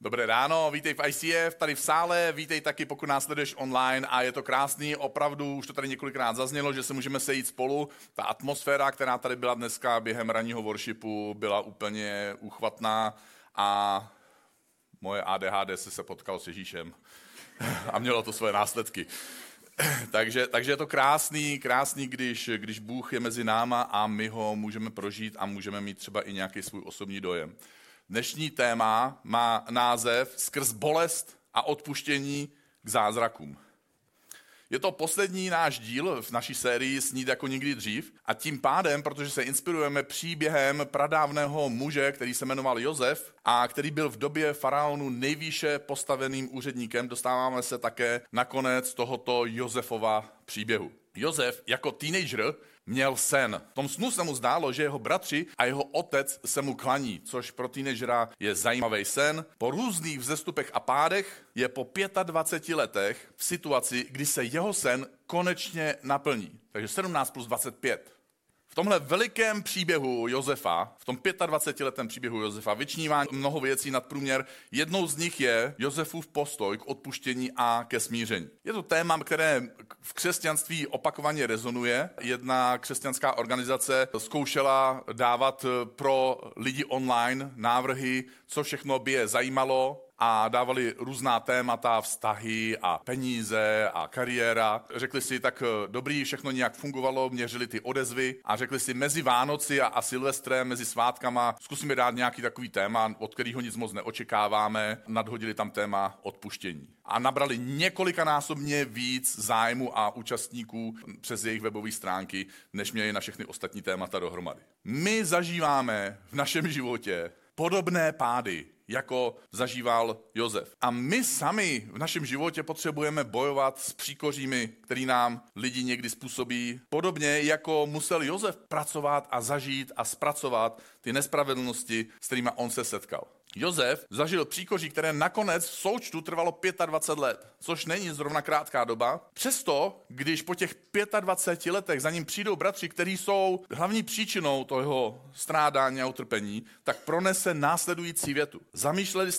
Dobré ráno, vítej v ICF, tady v sále, vítej taky, pokud nás sleduješ online a je to krásný, opravdu, už to tady několikrát zaznělo, že se můžeme sejít spolu. Ta atmosféra, která tady byla dneska během ranního worshipu, byla úplně úchvatná a moje ADHD se potkalo s Ježíšem a mělo to své následky. Takže je to krásný, když Bůh je mezi náma a my ho můžeme prožít a můžeme mít třeba i nějaký svůj osobní dojem. Dnešní téma má název Skrz bolest a odpuštění k zázrakům. Je to poslední náš díl v naší sérii Snít jako nikdy dřív a tím pádem, protože se inspirujeme příběhem pradávného muže, který se jmenoval Josef a který byl v době faraonu nejvýše postaveným úředníkem, dostáváme se také na konec tohoto Josefova příběhu. Josef jako teenager měl sen. V tom snu se mu zdálo, že jeho bratři a jeho otec se mu klaní, což pro teenagera je zajímavý sen. Po různých vzestupech a pádech je po 25 letech v situaci, kdy se jeho sen konečně naplní. Takže 17 plus 25. V tomhle velikém příběhu Josefa, v tom 25-letém příběhu Josefa, vyčnívá mnoho věcí nadprůměr. Jednou z nich je Josefův postoj k odpuštění a ke smíření. Je to téma, které v křesťanství opakovaně rezonuje. Jedna křesťanská organizace zkoušela dávat pro lidi online návrhy, co všechno by je zajímalo, a dávali různá témata, vztahy a peníze a kariéra. Řekli si, tak dobrý, všechno nějak fungovalo, měřili ty odezvy a řekli si, mezi Vánoci a Silvestrem, mezi svátkama, zkusíme dát nějaký takový téma, od kterého nic moc neočekáváme. Nadhodili tam téma odpuštění. A nabrali několikanásobně víc zájmu a účastníků přes jejich webové stránky, než měli na všechny ostatní témata dohromady. My zažíváme v našem životě podobné pády, jako zažíval Josef. A my sami v našem životě potřebujeme bojovat s příkořími, který nám lidi někdy způsobí. Podobně jako musel Josef pracovat a zažít a zpracovat ty nespravedlnosti, s kterými on se setkal. Josef zažil příkoří, které nakonec v součtu trvalo 25 let, což není zrovna krátká doba. Přesto, když po těch 25 letech za ním přijdou bratři, kteří jsou hlavní příčinou toho strádání a utrpení, tak pronese následující větu. Zamýšleli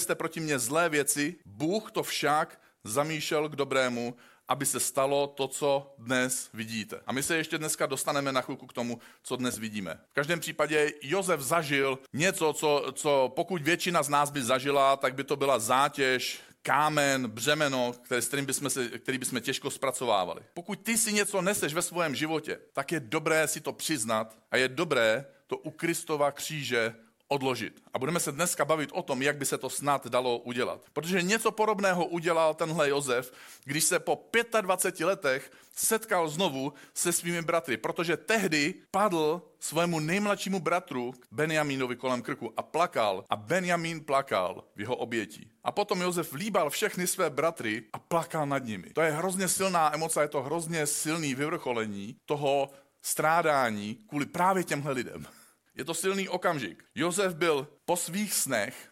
jste proti mně zlé věci, Bůh to však zamýšlel k dobrému, aby se stalo to, co dnes vidíte. A my se ještě dneska dostaneme na chvilku k tomu, co dnes vidíme. V každém případě Josef zažil něco, co pokud většina z nás by zažila, tak by to byla zátěž, kámen, břemeno, který bychom těžko zpracovávali. Pokud ty si něco neseš ve svém životě, tak je dobré si to přiznat a je dobré to u Kristova kříže odložit. A budeme se dneska bavit o tom, jak by se to snad dalo udělat. Protože něco podobného udělal tenhle Josef, když se po 25 letech setkal znovu se svými bratry, protože tehdy padl svému nejmladšímu bratru Benjamínovi kolem krku a plakal. A Benjamín plakal v jeho objetí. A potom Josef líbal všechny své bratry a plakal nad nimi. To je hrozně silná emoce, je to hrozně silný vyvrcholení toho strádání kvůli právě těmhle lidem. Je to silný okamžik. Josef byl po svých snech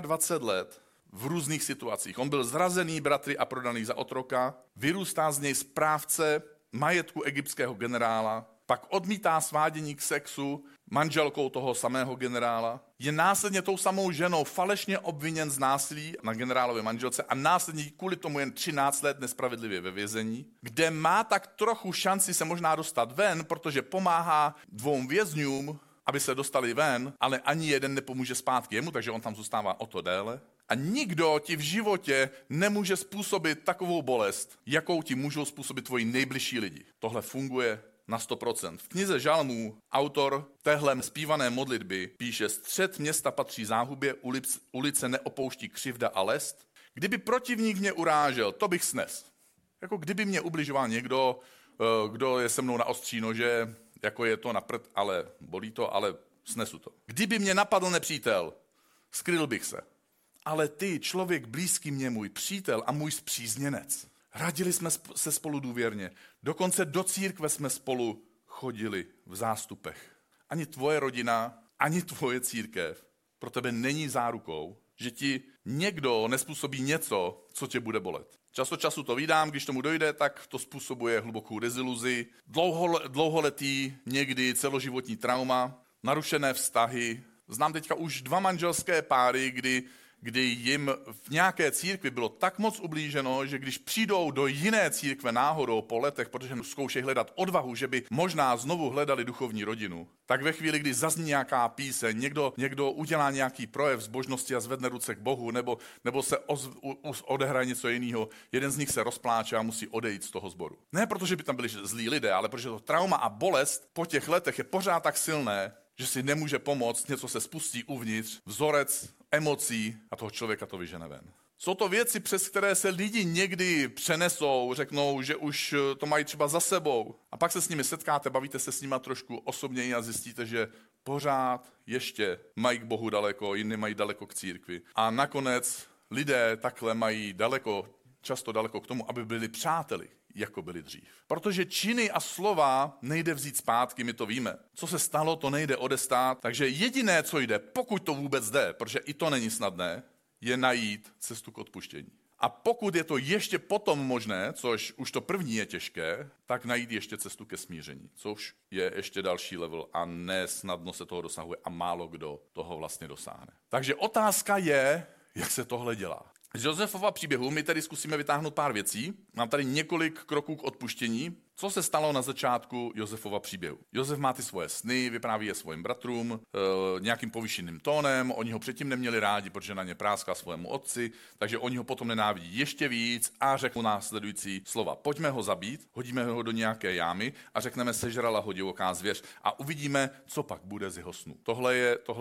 25 let v různých situacích. On byl zrazený bratry a prodaný za otroka, vyrůstá z něj správce majetku egyptského generála, pak odmítá svádění k sexu manželkou toho samého generála, je následně tou samou ženou falešně obviněn z násilí na generálově manželce a následně kvůli tomu jen 13 let nespravedlivě ve vězení, kde má tak trochu šanci se možná dostat ven, protože pomáhá dvou vězňům, aby se dostali ven, ale ani jeden nepomůže zpátky jemu, takže on tam zůstává o to déle. A nikdo ti v životě nemůže způsobit takovou bolest, jakou ti můžou způsobit tvoji nejbližší lidi. Tohle funguje na 100%. V knize Žalmů autor téhle zpívané modlitby píše: Střed města patří záhubě, ulice neopouští křivda a lest. Kdyby protivník mě urážel, to bych snes. Jako kdyby mě ubližoval někdo, kdo je se mnou na ostří nože, jako je to na prd, ale bolí to, ale snesu to. Kdyby mě napadl nepřítel, skryl bych se. Ale ty, člověk blízký mě, můj přítel a můj spřízněnec. Radili jsme se spolu důvěrně. Dokonce do církve jsme spolu chodili v zástupech. Ani tvoje rodina, ani tvoje církev pro tebe není zárukou, že ti někdo nespůsobí něco, co tě bude bolet. Čas od času to vídám, když tomu dojde, tak to způsobuje hlubokou deziluzi, dlouholetý, někdy celoživotní trauma, narušené vztahy, Znám teďka už 2 manželské páry, kdy jim v nějaké církvi bylo tak moc ublíženo, že když přijdou do jiné církve náhodou po letech, protože zkoušejí hledat odvahu, že by možná znovu hledali duchovní rodinu, tak ve chvíli, kdy zazní nějaká píseň, někdo udělá nějaký projev zbožnosti a zvedne ruce k Bohu, nebo se odehraje něco jiného, jeden z nich se rozpláče a musí odejít z toho sboru. Ne protože by tam byli zlí lidé, ale protože to trauma a bolest po těch letech je pořád tak silné, že si nemůže pomoct, něco se spustí uvnitř, vzorec emocí a toho člověka to vyžene ven. Jsou to věci, přes které se lidi někdy přenesou, řeknou, že už to mají třeba za sebou. A pak se s nimi setkáte, bavíte se s nima trošku osobněji a zjistíte, že pořád ještě mají k Bohu daleko, jiní mají daleko k církvi. A nakonec lidé takhle mají daleko, často daleko k tomu, aby byli přáteli, jako byli dřív. Protože činy a slova nejde vzít zpátky, my to víme. Co se stalo, to nejde odestát, takže jediné, co jde, pokud to vůbec jde, protože i to není snadné, je najít cestu k odpuštění. A pokud je to ještě potom možné, což už to první je těžké, tak najít ještě cestu ke smíření, což je ještě další level a nesnadno se toho dosahuje a málo kdo toho vlastně dosáhne. Takže otázka je, jak se tohle dělá. Z Josefova příběhu my tady zkusíme vytáhnout pár věcí. Mám tady několik kroků k odpuštění. Co se stalo na začátku Josefova příběhu? Josef má ty svoje sny, vypráví je svým bratrům nějakým povýšeným tónem, oni ho předtím neměli rádi, protože na ně práská svému otci, takže oni ho potom nenávidí ještě víc a řeknou následující slova. Pojďme ho zabít, hodíme ho do nějaké jámy a řekneme, sežrala ho divoká zvěř a uvidíme, co pak bude z jeho snu. Tohle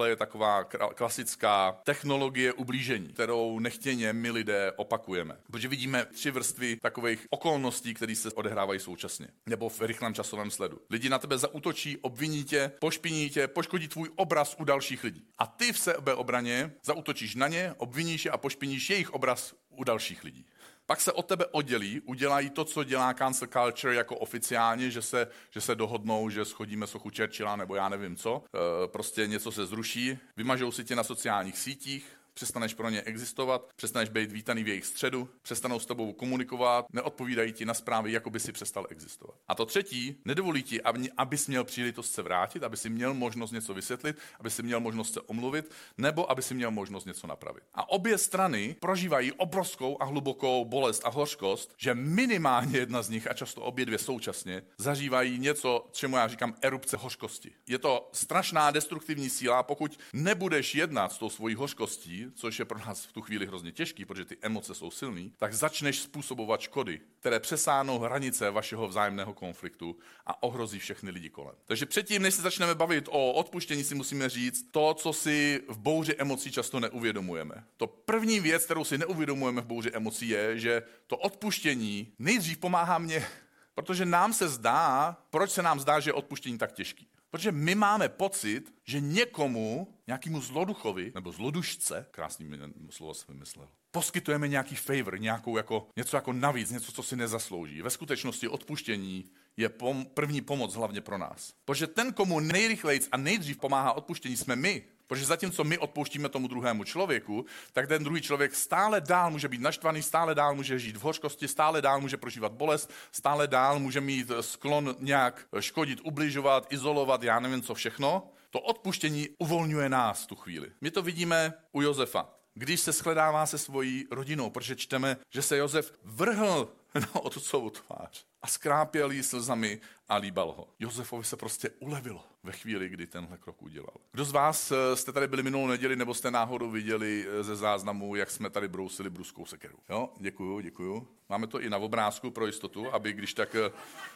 je taková klasická technologie ublížení, kterou nechtěně my lidé opakujeme, protože vidíme 3 vrstvy takových okolností, které se odehrávají současně. Nebo v rychlém časovém sledu. Lidi na tebe zaútočí, obviní tě, pošpiní tě, poškodí tvůj obraz u dalších lidí. A ty v sebeobraně zaútočíš na ně, obviníš je a pošpiníš jejich obraz u dalších lidí. Pak se od tebe oddělí, udělají to, co dělá cancel culture jako oficiálně, že se dohodnou, že schodíme sochu Churchilla nebo já nevím co. Prostě něco se zruší, vymažou si tě na sociálních sítích, přestaneš pro ně existovat, přestaneš být vítaný v jejich středu, přestanou s tebou komunikovat, neodpovídají ti na zprávy, jako by si přestal existovat. A to třetí, nedovolí ti, abys měl příležitost se vrátit, aby si měl možnost něco vysvětlit, aby si měl možnost se omluvit, nebo aby si měl možnost něco napravit. A obě strany prožívají obrovskou a hlubokou bolest a hořkost, že minimálně jedna z nich a často obě dvě současně zažívají něco, čemu já říkám erupce hořkosti. Je to strašná destruktivní síla, pokud nebudeš jednat s tou svojí hořkostí, což je pro nás v tu chvíli hrozně těžký, protože ty emoce jsou silný, tak začneš způsobovat škody, které přesáhnou hranice vašeho vzájemného konfliktu a ohrozí všechny lidi kolem. Takže předtím, než se začneme bavit o odpuštění, si musíme říct to, co si v bouři emocí často neuvědomujeme. To první věc, kterou si neuvědomujeme v bouři emocí, je, že to odpuštění nejdřív pomáhá mně, protože nám se zdá, proč se nám zdá, že je odpuštění tak těžký. Protože my máme pocit, že někomu, nějakému zloduchovi nebo zlodušce, krásný slovo jsem vymyslel, poskytujeme nějaký favor, něco jako navíc, něco, co si nezaslouží. Ve skutečnosti odpuštění je první pomoc hlavně pro nás. Protože ten, komu nejrychleji a nejdřív pomáhá odpuštění, jsme my. Protože zatímco my odpouštíme tomu druhému člověku, tak ten druhý člověk stále dál může být naštvaný, stále dál může žít v hořkosti, stále dál může prožívat bolest, stále dál může mít sklon nějak škodit, ubližovat, izolovat, já nevím co všechno. To odpuštění uvolňuje nás tu chvíli. My to vidíme u Josefa, když se shledává se svojí rodinou, protože čteme, že se Josef vrhl na otcovu tvář a skrápěl jí slzami a líbal ho. Josefovi se prostě ulevilo ve chvíli, kdy tenhle krok udělal. Kdo z vás jste tady byli minulou neděli, nebo jste náhodou viděli ze záznamu, jak jsme tady brousili bruskou sekeru? Jo, děkuju. Máme to i na obrázku pro jistotu, aby když tak,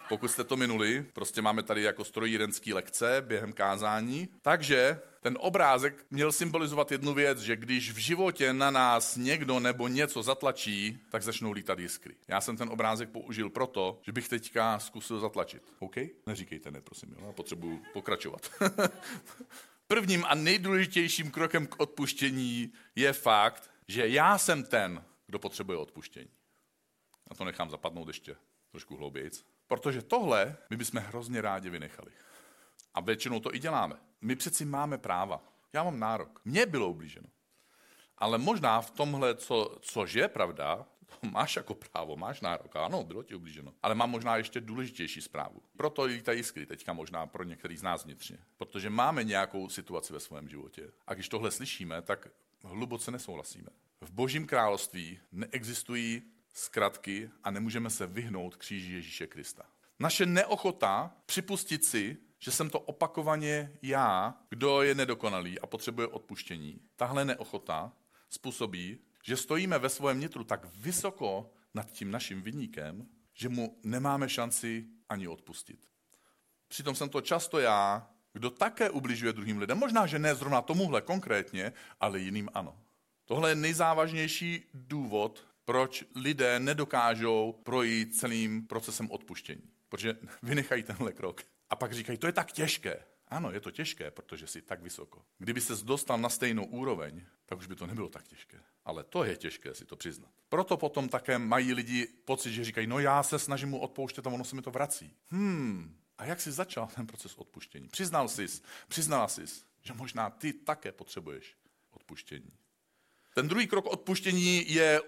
pokud jste to minuli, prostě máme tady jako strojírenský lekce během kázání. Takže ten obrázek měl symbolizovat jednu věc, že když v životě na nás někdo nebo něco zatlačí, tak začnou lítat jiskry. Já jsem ten obrázek použil proto, že bych teďka zkusil zatlačit. OK? Neříkejte ne, prosím, jo? Já potřebuju pokračovat. Prvním a nejdůležitějším krokem k odpuštění je fakt, že já jsem ten, kdo potřebuje odpuštění. A to nechám zapadnout ještě trošku hloubějc. Protože tohle my bychom hrozně rádi vynechali. A většinou to i děláme. My přeci máme práva. Já mám nárok. Mně bylo ublíženo. Ale možná v tomhle, což je pravda, Máš jako právo, máš nárok, ano, bylo ti ublíženo. Ale mám možná ještě důležitější zprávu. Proto lítají jiskry teďka možná pro některý z nás vnitřně. Protože máme nějakou situaci ve svém životě. A když tohle slyšíme, tak hluboce nesouhlasíme. V Božím království neexistují zkratky a nemůžeme se vyhnout kříži Ježíše Krista. Naše neochota připustit si, že jsem to opakovaně já, kdo je nedokonalý a potřebuje odpuštění, tahle neochota způsobí, že stojíme ve svém nitru tak vysoko nad tím naším viníkem, že mu nemáme šanci ani odpustit. Přitom jsem to často já, kdo také ubližuje druhým lidem. Možná, že ne zrovna tomuhle konkrétně, ale jiným ano. Tohle je nejzávažnější důvod, proč lidé nedokážou projít celým procesem odpuštění. Protože vynechají tenhle krok. A pak říkají, to je tak těžké. Ano, je to těžké, protože jsi tak vysoko. Kdyby ses dostal na stejnou úroveň, tak už by to nebylo tak těžké. Ale to je těžké si to přiznat. Proto potom také mají lidi pocit, že říkají, no já se snažím mu odpouštět a ono se mi to vrací. A jak jsi začal ten proces odpuštění? Přiznala jsi, že možná ty také potřebuješ odpuštění. Ten druhý krok odpuštění je,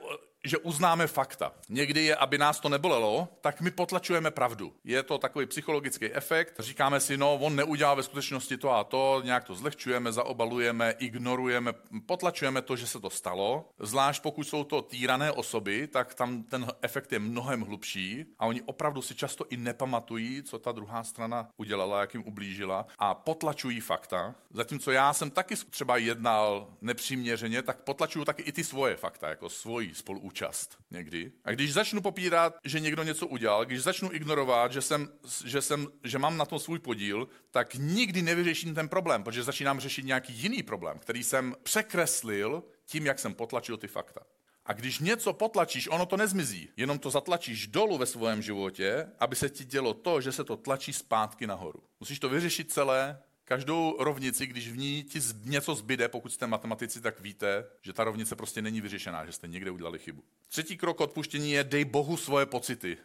že uznáme fakta. Někdy je, aby nás to nebolelo, tak my potlačujeme pravdu. Je to takový psychologický efekt. Říkáme si, no, on neudělal ve skutečnosti to a to, nějak to zlehčujeme, zaobalujeme, ignorujeme, potlačujeme to, že se to stalo. Zvlášť pokud jsou to týrané osoby, tak tam ten efekt je mnohem hlubší a oni opravdu si často i nepamatují, co ta druhá strana udělala, jak jim ublížila a potlačují fakta. Zatímco já jsem taky třeba jednal nepřiměřeně, tak potlačuju taky i ty svoje fakta, jako svoji spoluúčast. Někdy. A když začnu popírat, že někdo něco udělal, když začnu ignorovat, že mám na tom svůj podíl, tak nikdy nevyřeším ten problém, protože začínám řešit nějaký jiný problém, který jsem překreslil tím, jak jsem potlačil ty fakta. A když něco potlačíš, ono to nezmizí, jenom to zatlačíš dolů ve svém životě, aby se ti dělo to, že se to tlačí zpátky nahoru. Musíš to vyřešit celé, každou rovnici, když v ní ti něco zbyde, pokud jste matematici, tak víte, že ta rovnice prostě není vyřešená, že jste někde udělali chybu. Třetí krok odpuštění je dej Bohu svoje pocity.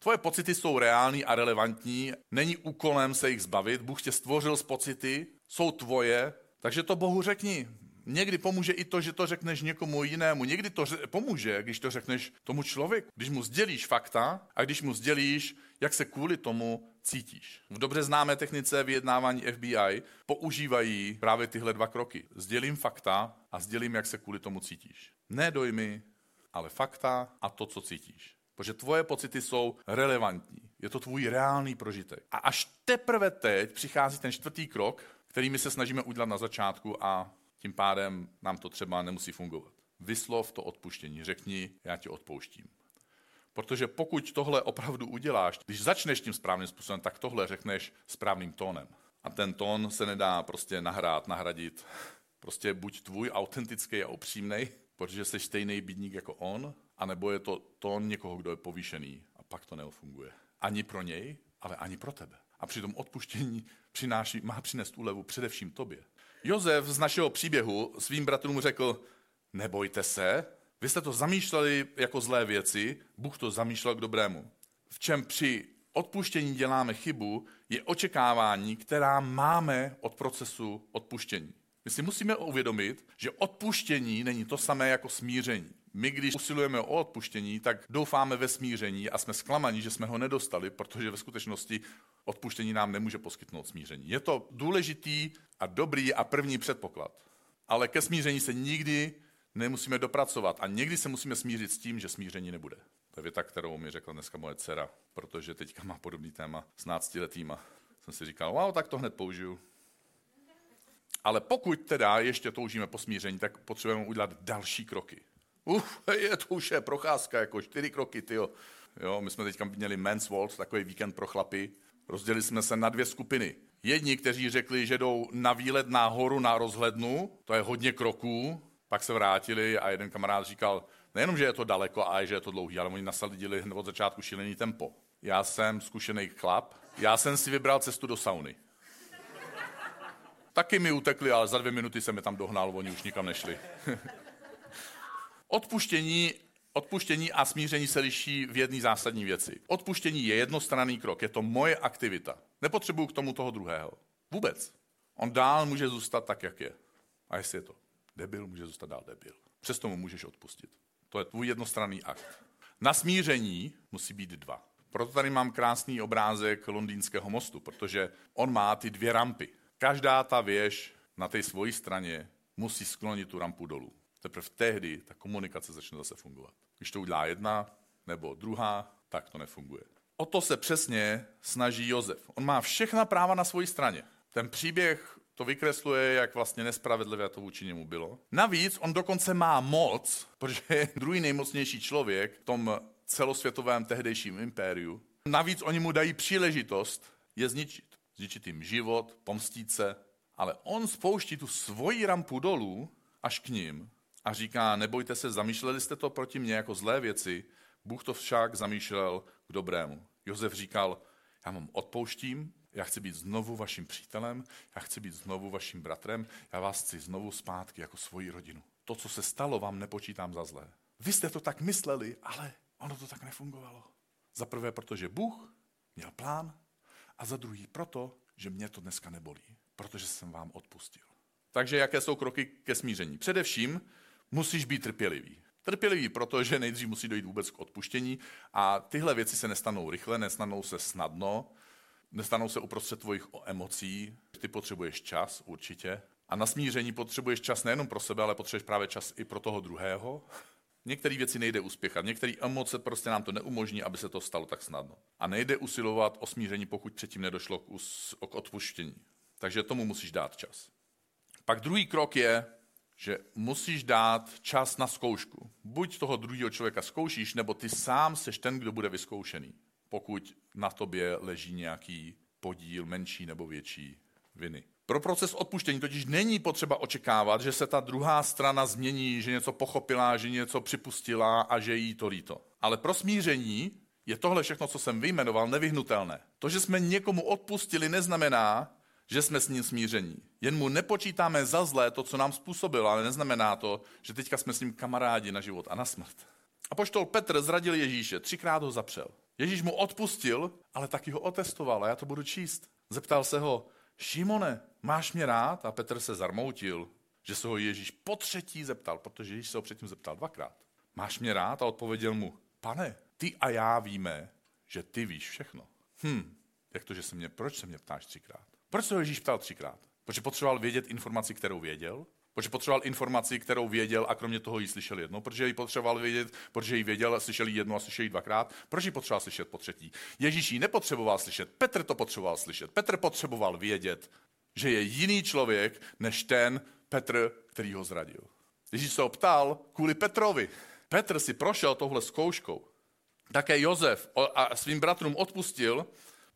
Tvoje pocity jsou reální a relevantní, není úkolem se jich zbavit, Bůh tě stvořil z pocity, jsou tvoje, takže to Bohu řekni. Někdy pomůže i to, že to řekneš někomu jinému. Někdy to pomůže, když to řekneš tomu člověku. Když mu sdělíš fakta a když mu sdělíš, jak se kvůli tomu cítíš. V dobře známé technice vyjednávání FBI používají právě tyhle dva kroky. Sdělím fakta a sdělím, jak se kvůli tomu cítíš. Ne dojmy, ale fakta a to, co cítíš. Protože tvoje pocity jsou relevantní. Je to tvůj reálný prožitek. A až teprve teď přichází ten čtvrtý krok, který my se snažíme udělat na začátku a tím pádem nám to třeba nemusí fungovat. Vyslov to odpuštění. Řekni, já ti odpouštím. Protože pokud tohle opravdu uděláš, když začneš tím správným způsobem, tak tohle řekneš správným tónem. A ten tón se nedá prostě nahradit. Prostě buď tvůj autentický a upřímnej, protože jsi stejný bídník jako on, anebo je to tón někoho, kdo je povýšený. A pak to nefunguje. Ani pro něj, ale ani pro tebe. A přitom odpuštění má přinést úlevu především tobě. Josef z našeho příběhu svým bratrům řekl, nebojte se, vy jste to zamýšleli jako zlé věci, Bůh to zamýšlel k dobrému. V čem při odpuštění děláme chybu, je očekávání, která máme od procesu odpuštění. My si musíme uvědomit, že odpuštění není to samé jako smíření. My, když usilujeme o odpuštění, tak doufáme ve smíření a jsme zklamaní, že jsme ho nedostali, protože ve skutečnosti odpuštění nám nemůže poskytnout smíření. Je to důležitý a dobrý a první předpoklad. Ale ke smíření se nikdy nemusíme dopracovat a někdy se musíme smířit s tím, že smíření nebude. To je věta, kterou mi řekla dneska moje dcera, protože teďka má podobný téma s 12letýma. Jsem si říkal, wow, tak to hned použiju. Ale pokud teda ještě toužíme po smíření, tak potřebujeme udělat další kroky. To už je procházka, jako 4 kroky, tyjo. Jo, my jsme teďka měli Men's Waltz, takový víkend pro chlapy. Rozdělili jsme se na 2 skupiny. Jedni, kteří řekli, že jdou na výlet nahoru na rozhlednu, to je hodně kroků, pak se vrátili a jeden kamarád říkal, nejenom, že je to daleko a že je to dlouhý, ale oni nasadili hned od začátku šílený tempo. Já jsem zkušený chlap, já jsem si vybral cestu do sauny. Taky mi utekli, ale za 2 minuty se mi tam dohnal, oni už nikam nešli. Odpuštění a smíření se liší v jedné zásadní věci. Odpuštění je jednostranný krok, je to moje aktivita. Nepotřebuju k tomu toho druhého. Vůbec. On dál může zůstat tak, jak je. A jestli je to debil, může zůstat dál debil. Přesto mu můžeš odpustit. To je tvůj jednostranný akt. Na smíření musí být dva. Proto tady mám krásný obrázek Londýnského mostu, protože on má ty dvě rampy. Každá ta věž na té svojí straně musí sklonit tu rampu dolů. Teprve tehdy ta komunikace začne zase fungovat. Když to udělá jedna nebo druhá, tak to nefunguje. O to se přesně snaží Josef. On má všechna práva na své straně. Ten příběh to vykresluje, jak vlastně nespravedlivě to vůči němu bylo. Navíc on dokonce má moc, protože je druhý nejmocnější člověk v tom celosvětovém tehdejším impériu. Navíc oni mu dají příležitost je zničit. Zničit jim život, pomstít se. Ale on spouští tu svoji rampu dolů až k ním a říká, nebojte se, zamýšleli jste to proti mně jako zlé věci, Bůh to však zamýšlel k dobrému. Josef říkal, já vám odpouštím, já chci být znovu vaším přítelem, já chci být znovu vaším bratrem, já vás chci znovu zpátky jako svoji rodinu. To, co se stalo, vám nepočítám za zlé. Vy jste to tak mysleli, ale ono to tak nefungovalo. Za prvé, protože Bůh měl plán a za druhý proto, že mě to dneska nebolí, protože jsem vám odpustil. Takže jaké jsou kroky ke smíření? Především musíš být trpělivý. Trpělivý, protože nejdřív musí dojít vůbec k odpuštění a tyhle věci se nestanou rychle, nestanou se snadno, nestanou se uprostřed tvojich emocí. Ty potřebuješ čas určitě a na smíření potřebuješ čas nejenom pro sebe, ale potřebuješ právě čas i pro toho druhého. Některé věci nejde uspěchat, některé emoce prostě nám to neumožní, aby se to stalo tak snadno. A nejde usilovat o smíření, pokud předtím nedošlo k odpuštění. Takže tomu musíš dát čas. Pak druhý krok je, že musíš dát čas na zkoušku. Buď toho druhého člověka zkoušíš, nebo ty sám seš ten, kdo bude vyzkoušený, pokud na tobě leží nějaký podíl menší nebo větší viny. Pro proces odpuštění totiž není potřeba očekávat, že se ta druhá strana změní, že něco pochopila, že něco připustila a že jí to líto. Ale pro smíření je tohle všechno, co jsem vyjmenoval, nevyhnutelné. To, že jsme někomu odpustili, neznamená, že jsme s ním smíření. Jen mu nepočítáme za zlé to, co nám způsobilo, ale neznamená to, že teďka jsme s ním kamarádi na život a na smrt. Apoštol Petr zradil Ježíše, 3krát ho zapřel. Ježíš mu odpustil, ale taky ho otestoval a já to budu číst. Zeptal se ho, Šimone, máš mě rád? A Petr se zarmoutil, že se ho Ježíš potřetí zeptal, protože Ježíš se ho předtím zeptal 2krát. Máš mě rád? A odpověděl mu, pane, ty a já víme, že ty víš všechno. Jak to, že proč se mě ptáš 3krát? Proč se ho Ježíš ptal 3krát? Protože potřeboval vědět informaci, kterou věděl? Protože potřeboval informaci, kterou věděl a kromě toho ji slyšel jednou? Protože ji potřeboval vědět, protože ji věděl a slyšel ji jednou a slyšel ji 2krát? Proč ji potřeboval slyšet po třetí? Ježíš ji nepotřeboval slyšet, Petr to potřeboval slyšet. Petr potřeboval vědět, že je jiný člověk než ten Petr, který ho zradil. Ježíš se ho ptal kvůli Petrovi. Petr si prošel touhle zkouškou. Také Josef a svým bratrům odpustil,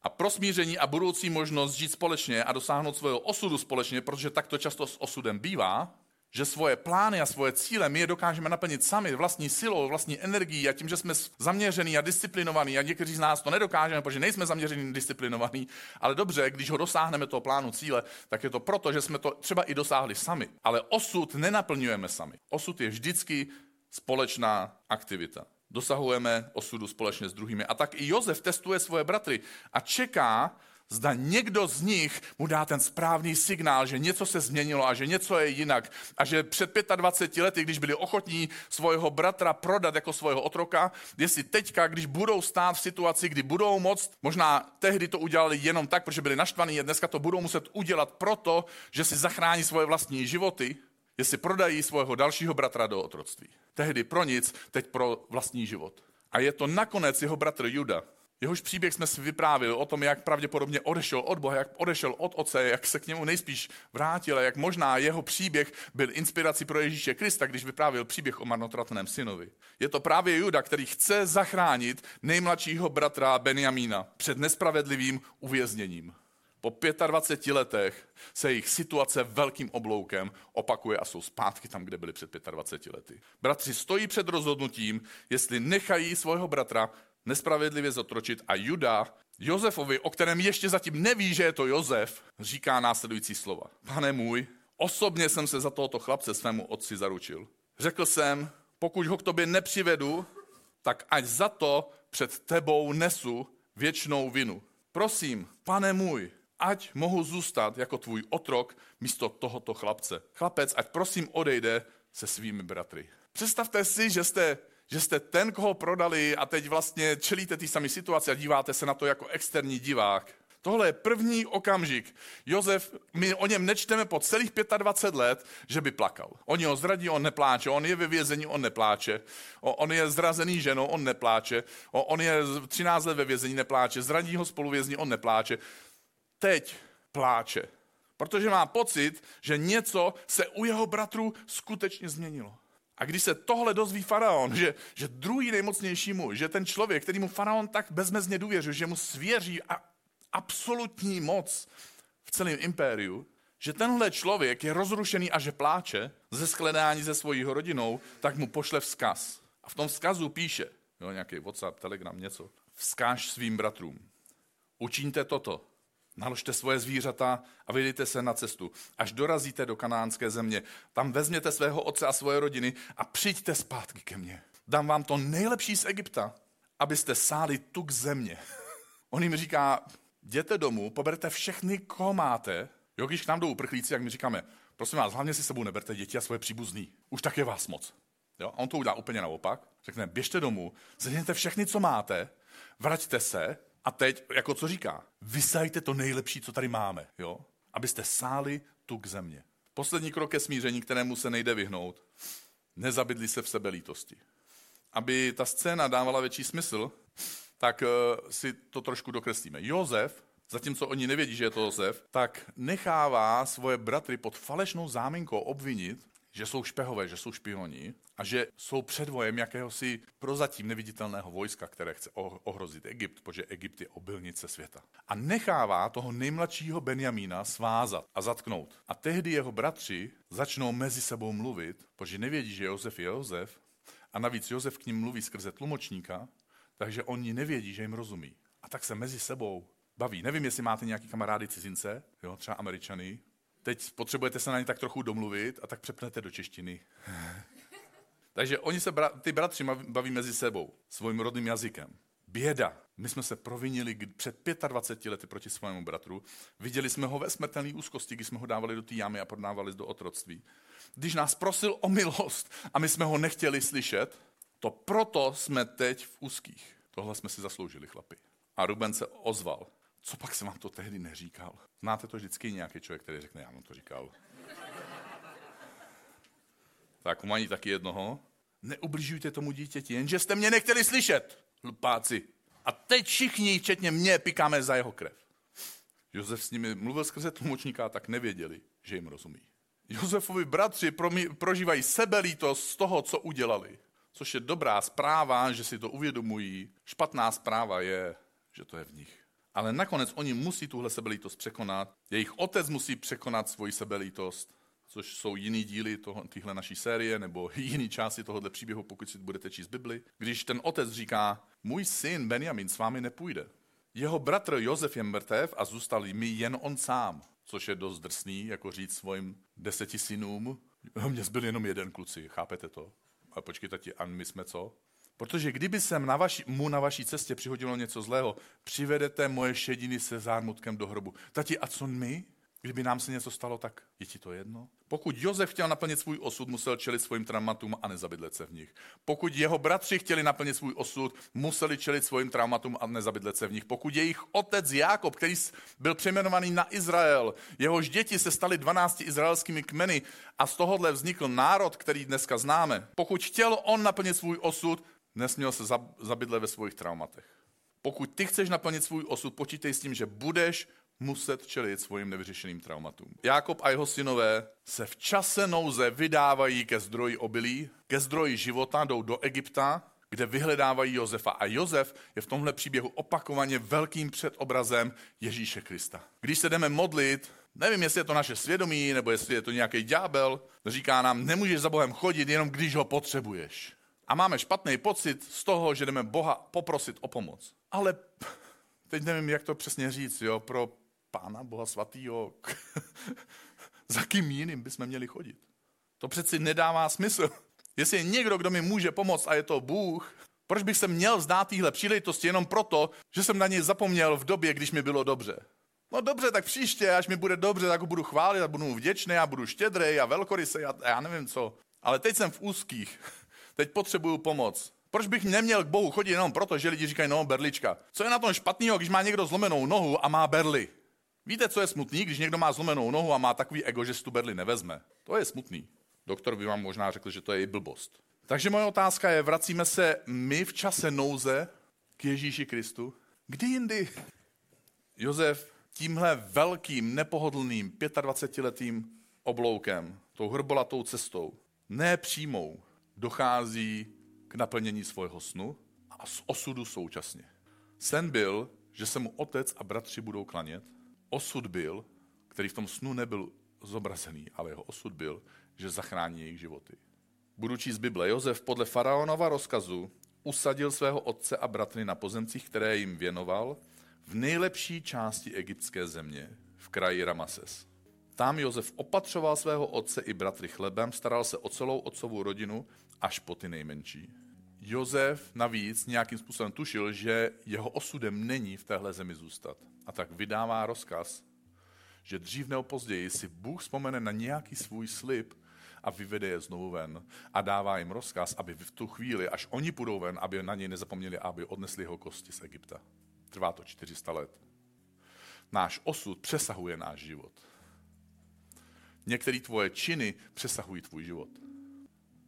a pro smíření a budoucí možnost žít společně a dosáhnout svého osudu společně, protože tak to často s osudem bývá, že svoje plány a svoje cíle my je dokážeme naplnit sami vlastní silou, vlastní energií a tím, že jsme zaměřený a disciplinovaný a někteří z nás to nedokážeme, protože nejsme zaměřený a disciplinovaný, ale dobře, když ho dosáhneme toho plánu cíle, tak je to proto, že jsme to třeba i dosáhli sami. Ale osud nenaplňujeme sami. Osud je vždycky společná aktivita. Dosahujeme osudu společně s druhými. A tak i Josef testuje svoje bratry a čeká, zda někdo z nich mu dá ten správný signál, že něco se změnilo a že něco je jinak. A že před 25 lety, když byli ochotní svého bratra prodat jako svého otroka, jestli teďka, když budou stát v situaci, kdy budou moct, možná tehdy to udělali jenom tak, protože byli naštvaní a dneska to budou muset udělat proto, že si zachrání svoje vlastní životy, jestli prodají svého dalšího bratra do otroctví. Tehdy pro nic, teď pro vlastní život. A je to nakonec jeho bratr Juda. Jehož příběh jsme si vyprávili o tom, jak pravděpodobně odešel od Boha, jak odešel od otce, jak se k němu nejspíš vrátil a jak možná jeho příběh byl inspirací pro Ježíše Krista, když vyprávěl příběh o marnotratném synovi. Je to právě Juda, který chce zachránit nejmladšího bratra Benjamína před nespravedlivým uvězněním. Po 25 letech se jejich situace velkým obloukem opakuje a jsou zpátky tam, kde byli před 25 lety. Bratři stojí před rozhodnutím, jestli nechají svého bratra nespravedlivě zotročit a Juda Josefovi, o kterém ještě zatím neví, že je to Josef, říká následující slova. Pane můj, osobně jsem se za tohoto chlapce svému otci zaručil. Řekl jsem, pokud ho k tobě nepřivedu, tak ať za to před tebou nesu věčnou vinu. Prosím, pane můj, ať mohu zůstat jako tvůj otrok místo tohoto chlapce. Chlapec, ať prosím odejde se svými bratry. Představte si, že jste že jste ten, koho prodali a teď vlastně čelíte té samé situaci a díváte se na to jako externí divák. Tohle je první okamžik. Josef, my o něm nečteme po celých 25 let, že by plakal. Oni ho zradí, on nepláče, on je ve vězení, on nepláče. On je zrazený ženou, on nepláče. On je 13 let ve vězení, nepláče. Zradí ho spoluvězni, on nepláče. Teď pláče. Protože má pocit, že něco se u jeho bratrů skutečně změnilo. A když se tohle dozví faraon, že druhý nejmocnější muž, že ten člověk, kterýmu faraon tak bezmezně důvěřil, že mu svěří a absolutní moc v celém impériu, že tenhle člověk je rozrušený a že pláče ze shledání se svojího rodinou, tak mu pošle vzkaz. A v tom vzkazu píše, jo, nějaký WhatsApp, Telegram, něco. Vzkáž svým bratrům. Učiňte toto. Naložte svoje zvířata a vydejte se na cestu. Až dorazíte do kanánské země, tam vezměte svého otce a svoje rodiny a přijďte zpátky ke mně. Dám vám to nejlepší z Egypta, abyste sáli tuk země. On jim říká, jděte domů, poberte všechny, koho máte. Jo, když k nám jdou uprchlíci, jak my říkáme, prosím vás, hlavně si sebou neberte děti a svoje příbuzný. Už tak je vás moc. Jo? A on to udělá úplně naopak. Řekne, běžte domů, zjedněte všechny, co máte, vraťte se a teď, jako co říká, vysajte to nejlepší, co tady máme, jo? Abyste sáli tuk země. Poslední krok je smíření, kterému se nejde vyhnout. Nezabydli se v sebelítosti. Aby ta scéna dávala větší smysl, tak si to trošku dokreslíme. Josef, zatímco oni nevědí, že je to Josef, tak nechává svoje bratry pod falešnou záminkou obvinit, že jsou špehové, že jsou špioni a že jsou předvojem jakéhosi prozatím neviditelného vojska, které chce ohrozit Egypt, protože Egypt je obilnice světa. A nechává toho nejmladšího Benjamína svázat a zatknout. A tehdy jeho bratři začnou mezi sebou mluvit, protože nevědí, že Josef je Josef a navíc Josef k nim mluví skrze tlumočníka, takže oni nevědí, že jim rozumí. A tak se mezi sebou baví. Nevím, jestli máte nějaký kamarády cizince, jo, třeba Američany. Teď potřebujete se na ně tak trochu domluvit a tak přepnete do češtiny. Takže oni se, ty bratři baví mezi sebou, svým rodným jazykem. Běda. My jsme se provinili před 25 lety proti svému bratru. Viděli jsme ho ve smrtelné úzkosti, když jsme ho dávali do té jámy a prodávali do otroctví. Když nás prosil o milost a my jsme ho nechtěli slyšet, to proto jsme teď v úzkých. Tohle jsme si zasloužili, chlapi. A Ruben se ozval. Co pak jsem vám to tehdy neříkal? Znáte to vždycky nějaký člověk, který řekne, já vám to říkal. Tak mají taky jednoho. Neubližujte tomu dítěti, jenže jste mě nechtěli slyšet, hlupáci. A teď všichni, včetně mě, pikáme za jeho krev. Josef s nimi mluvil skrze tlumočníka, tak nevěděli, že jim rozumí. Josefovi bratři prožívají sebelítost z toho, co udělali. Což je dobrá zpráva, že si to uvědomují. Špatná zpráva je, že to je v nich. Ale nakonec oni musí tuhle sebelítost překonat. Jejich otec musí překonat svoji sebelítost, což jsou jiný díly téhle naší série nebo jiný části tohohle příběhu, pokud si budete číst Bibli. Když ten otec říká, můj syn Benjamín s vámi nepůjde. Jeho bratr Josef je mrtev a zůstal mi jen on sám, což je dost drsný, jako říct svým 10 synům. Mně zbyl jenom jeden, kluci, chápete to? A počkejte ti, a my jsme co? Protože kdyby se mu na vaší cestě přihodilo něco zlého, přivedete moje šediny se zármutkem do hrobu. Tati, a co my? Kdyby nám se něco stalo, tak je ti to jedno? Pokud Josef chtěl naplnit svůj osud, musel čelit svým traumatům a nezabydlet se v nich. Pokud jeho bratři chtěli naplnit svůj osud, museli čelit svým traumatům a nezabydlet se v nich. Pokud jejich otec Jákob, který byl přejmenovaný na Izrael, jehož děti se staly 12 izraelskými kmeny a z tohohle vznikl národ, který dneska známe. Pokud chtěl on naplnit svůj osud, nesměl se zabydlet ve svých traumatech. Pokud ty chceš naplnit svůj osud, počítej s tím, že budeš muset čelit svým nevyřešeným traumatům. Jákob a jeho synové se v čase nouze vydávají ke zdroji obilí, ke zdroji života, jdou do Egypta, kde vyhledávají Josefa. A Josef je v tomhle příběhu opakovaně velkým předobrazem Ježíše Krista. Když se jdeme modlit, nevím, jestli je to naše svědomí, nebo jestli je to nějaký ďábel, říká nám, nemůžeš za Bohem chodit, jenom když ho potřebuješ. A máme špatný pocit z toho, že jdeme Boha poprosit o pomoc. Ale teď nevím, jak to přesně říct, jo, pro Pána Boha svatýho, za kým jiným bychom měli chodit? To přeci nedává smysl. Jestli je někdo, kdo mi může pomoct a je to Bůh, proč bych se měl vzdát téhle příležitosti jenom proto, že jsem na něj zapomněl v době, když mi bylo dobře? No dobře, tak příště, až mi bude dobře, tak ho budu chválit a budu mu vděčný a budu štědrý a velkorysej a já nevím co. Ale teď jsem v úzkých, teď potřebuju pomoc. Proč bych neměl k Bohu chodit jenom proto, že lidi říkají, no, berlička. Co je na tom špatného, když má někdo zlomenou nohu a má berli? Víte, co je smutný, když někdo má zlomenou nohu a má takový ego, že si tu berli nevezme? To je smutný. Doktor by vám možná řekl, že to je i blbost. Takže moje otázka je, vracíme se my v čase nouze k Ježíši Kristu? Kdy jindy? Josef tímhle velkým, nepohodlným, 25letým obloukem, tou hrbolatou cestou, ne přímou, dochází k naplnění svého snu a z osudu současně. Sen byl, že se mu otec a bratři budou klanět. Osud byl, který v tom snu nebyl zobrazený, ale jeho osud byl, že zachrání jejich životy. Budu číst Bible. Josef podle faraonova rozkazu usadil svého otce a bratry na pozemcích, které jim věnoval, v nejlepší části egyptské země, v kraji Ramases. Tam Josef opatřoval svého otce i bratry chlebem, staral se o celou otcovu rodinu až po ty nejmenší. Josef navíc nějakým způsobem tušil, že jeho osudem není v téhle zemi zůstat. A tak vydává rozkaz, že dřív nebo později si Bůh vzpomene na nějaký svůj slib a vyvede je znovu ven a dává jim rozkaz, aby v tu chvíli, až oni půjdou ven, aby na něj nezapomněli, aby odnesli jeho kosti z Egypta. Trvá to 400 let. Náš osud přesahuje náš život. Některé tvoje činy přesahují tvůj život.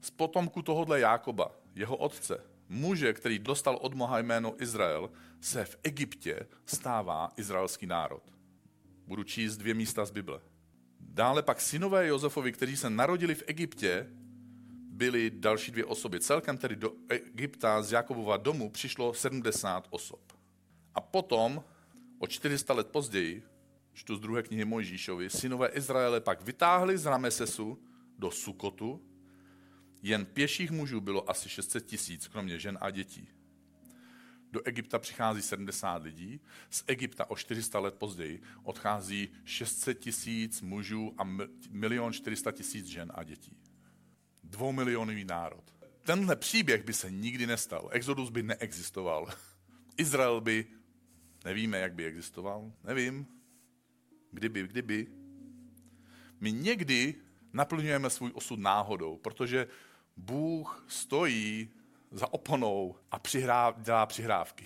Z potomku tohodle Jákoba, jeho otce, muže, který dostal od Boha jméno Izrael, se v Egyptě stává izraelský národ. Budu číst 2 místa z Bible. Dále pak synové Josefovi, kteří se narodili v Egyptě, byli další 2 osoby. Celkem tedy do Egypta z Jákobova domu přišlo 70 osob. A potom, o 400 let později, čtu z 2. knihy Mojžíšovi, synové Izraele pak vytáhli z Ramesesu do Sukotu. Jen pěších mužů bylo asi 600 000, kromě žen a dětí. Do Egypta přichází 70 lidí, z Egypta o 400 let později odchází 600 000 mužů a 1 400 000 žen a dětí. 2milionový národ. Tenhle příběh by se nikdy nestal. Exodus by neexistoval. Izrael by, nevíme, jak by existoval, nevím, kdyby. My někdy naplňujeme svůj osud náhodou, protože Bůh stojí za oponou a dělá přihrávky.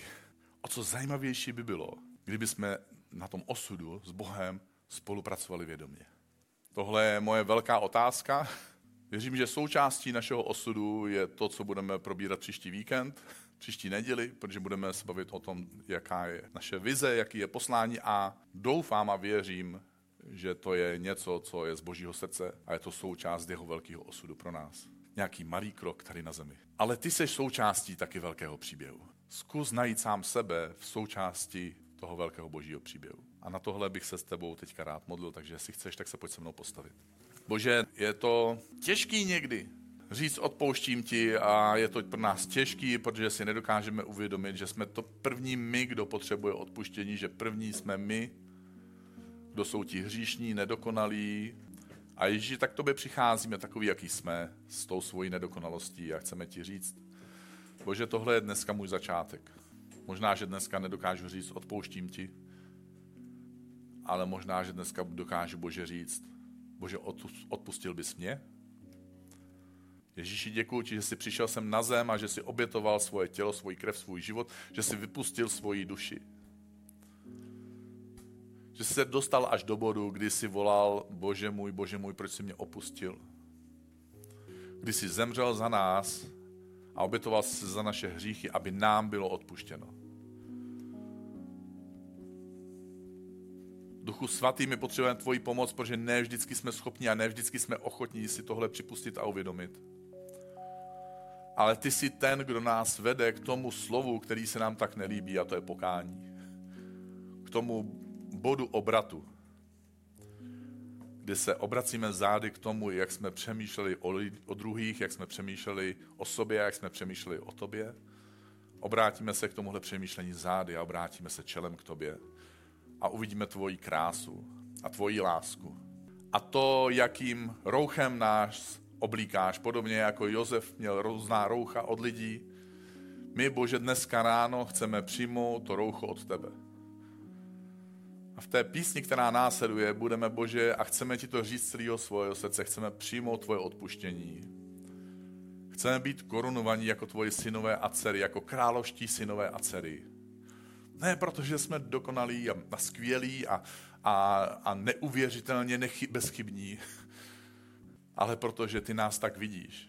O co zajímavější by bylo, kdyby jsme na tom osudu s Bohem spolupracovali vědomě. Tohle je moje velká otázka. Věřím, že součástí našeho osudu je to, co budeme probírat příští víkend, příští neděli, protože budeme se bavit o tom, jaká je naše vize, jaký je poslání, a doufám a věřím, že to je něco, co je z Božího srdce a je to součást jeho velkého osudu pro nás. Nějaký malý krok tady na zemi. Ale ty seš součástí taky velkého příběhu. Zkus najít sám sebe v součásti toho velkého Božího příběhu. A na tohle bych se s tebou teďka rád modlil, takže jestli chceš, tak se pojď se mnou postavit. Bože, je to těžký někdy říct odpouštím ti, a je to pro nás těžký, protože si nedokážeme uvědomit, že jsme to první my, kdo potřebuje odpuštění, že první jsme my, kdo jsou ti hříšní, nedokonalí. A Ježíši, tak k tobě přicházíme takový, jaký jsme, s tou svojí nedokonalostí, a chceme ti říct, Bože, tohle je dneska můj začátek. Možná, že dneska nedokážu říct odpouštím ti, ale možná, že dneska dokážu, Bože, říct, Bože, odpustil bys mě? Ježíši, děkuji ti, že jsi přišel sem na zem a že jsi obětoval svoje tělo, svoji krev, svůj život, že jsi vypustil svoji duši. Že jsi se dostal až do bodu, kdy jsi volal, Bože můj, proč jsi mě opustil? Kdy jsi zemřel za nás a obětoval jsi za naše hříchy, aby nám bylo odpuštěno. Duchu svatý, my potřebujeme tvoji pomoc, protože ne vždycky jsme schopni a ne vždycky jsme ochotní si tohle připustit a uvědomit. Ale ty jsi ten, kdo nás vede k tomu slovu, který se nám tak nelíbí, a to je pokání. K tomu bodu obratu, kdy se obracíme zády k tomu, jak jsme přemýšleli o druhých, jak jsme přemýšleli o sobě, jak jsme přemýšleli o tobě. Obrátíme se k tomuhle přemýšlení zády a obrátíme se čelem k tobě a uvidíme tvoji krásu a tvoji lásku. A to, jakým rouchem nás oblíkáš, podobně jako Josef měl různá roucha od lidí, my, Bože, dneska ráno chceme přijmout to roucho od tebe. A v té písni, která následuje, budeme, Bože, a chceme ti to říct z celého svého srdce, chceme přijmout tvoje odpuštění. Chceme být korunovaní jako tvoji synové a dcery, jako královští synové a dcery. Ne, protože jsme dokonalí a skvělí a neuvěřitelně bezchybní, ale protože ty nás tak vidíš.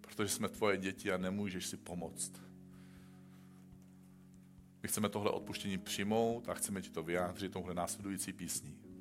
Protože jsme tvoje děti a nemůžeš si pomoct. My chceme tohle odpuštění přijmout a chceme ti to vyjádřit touhle následující písní.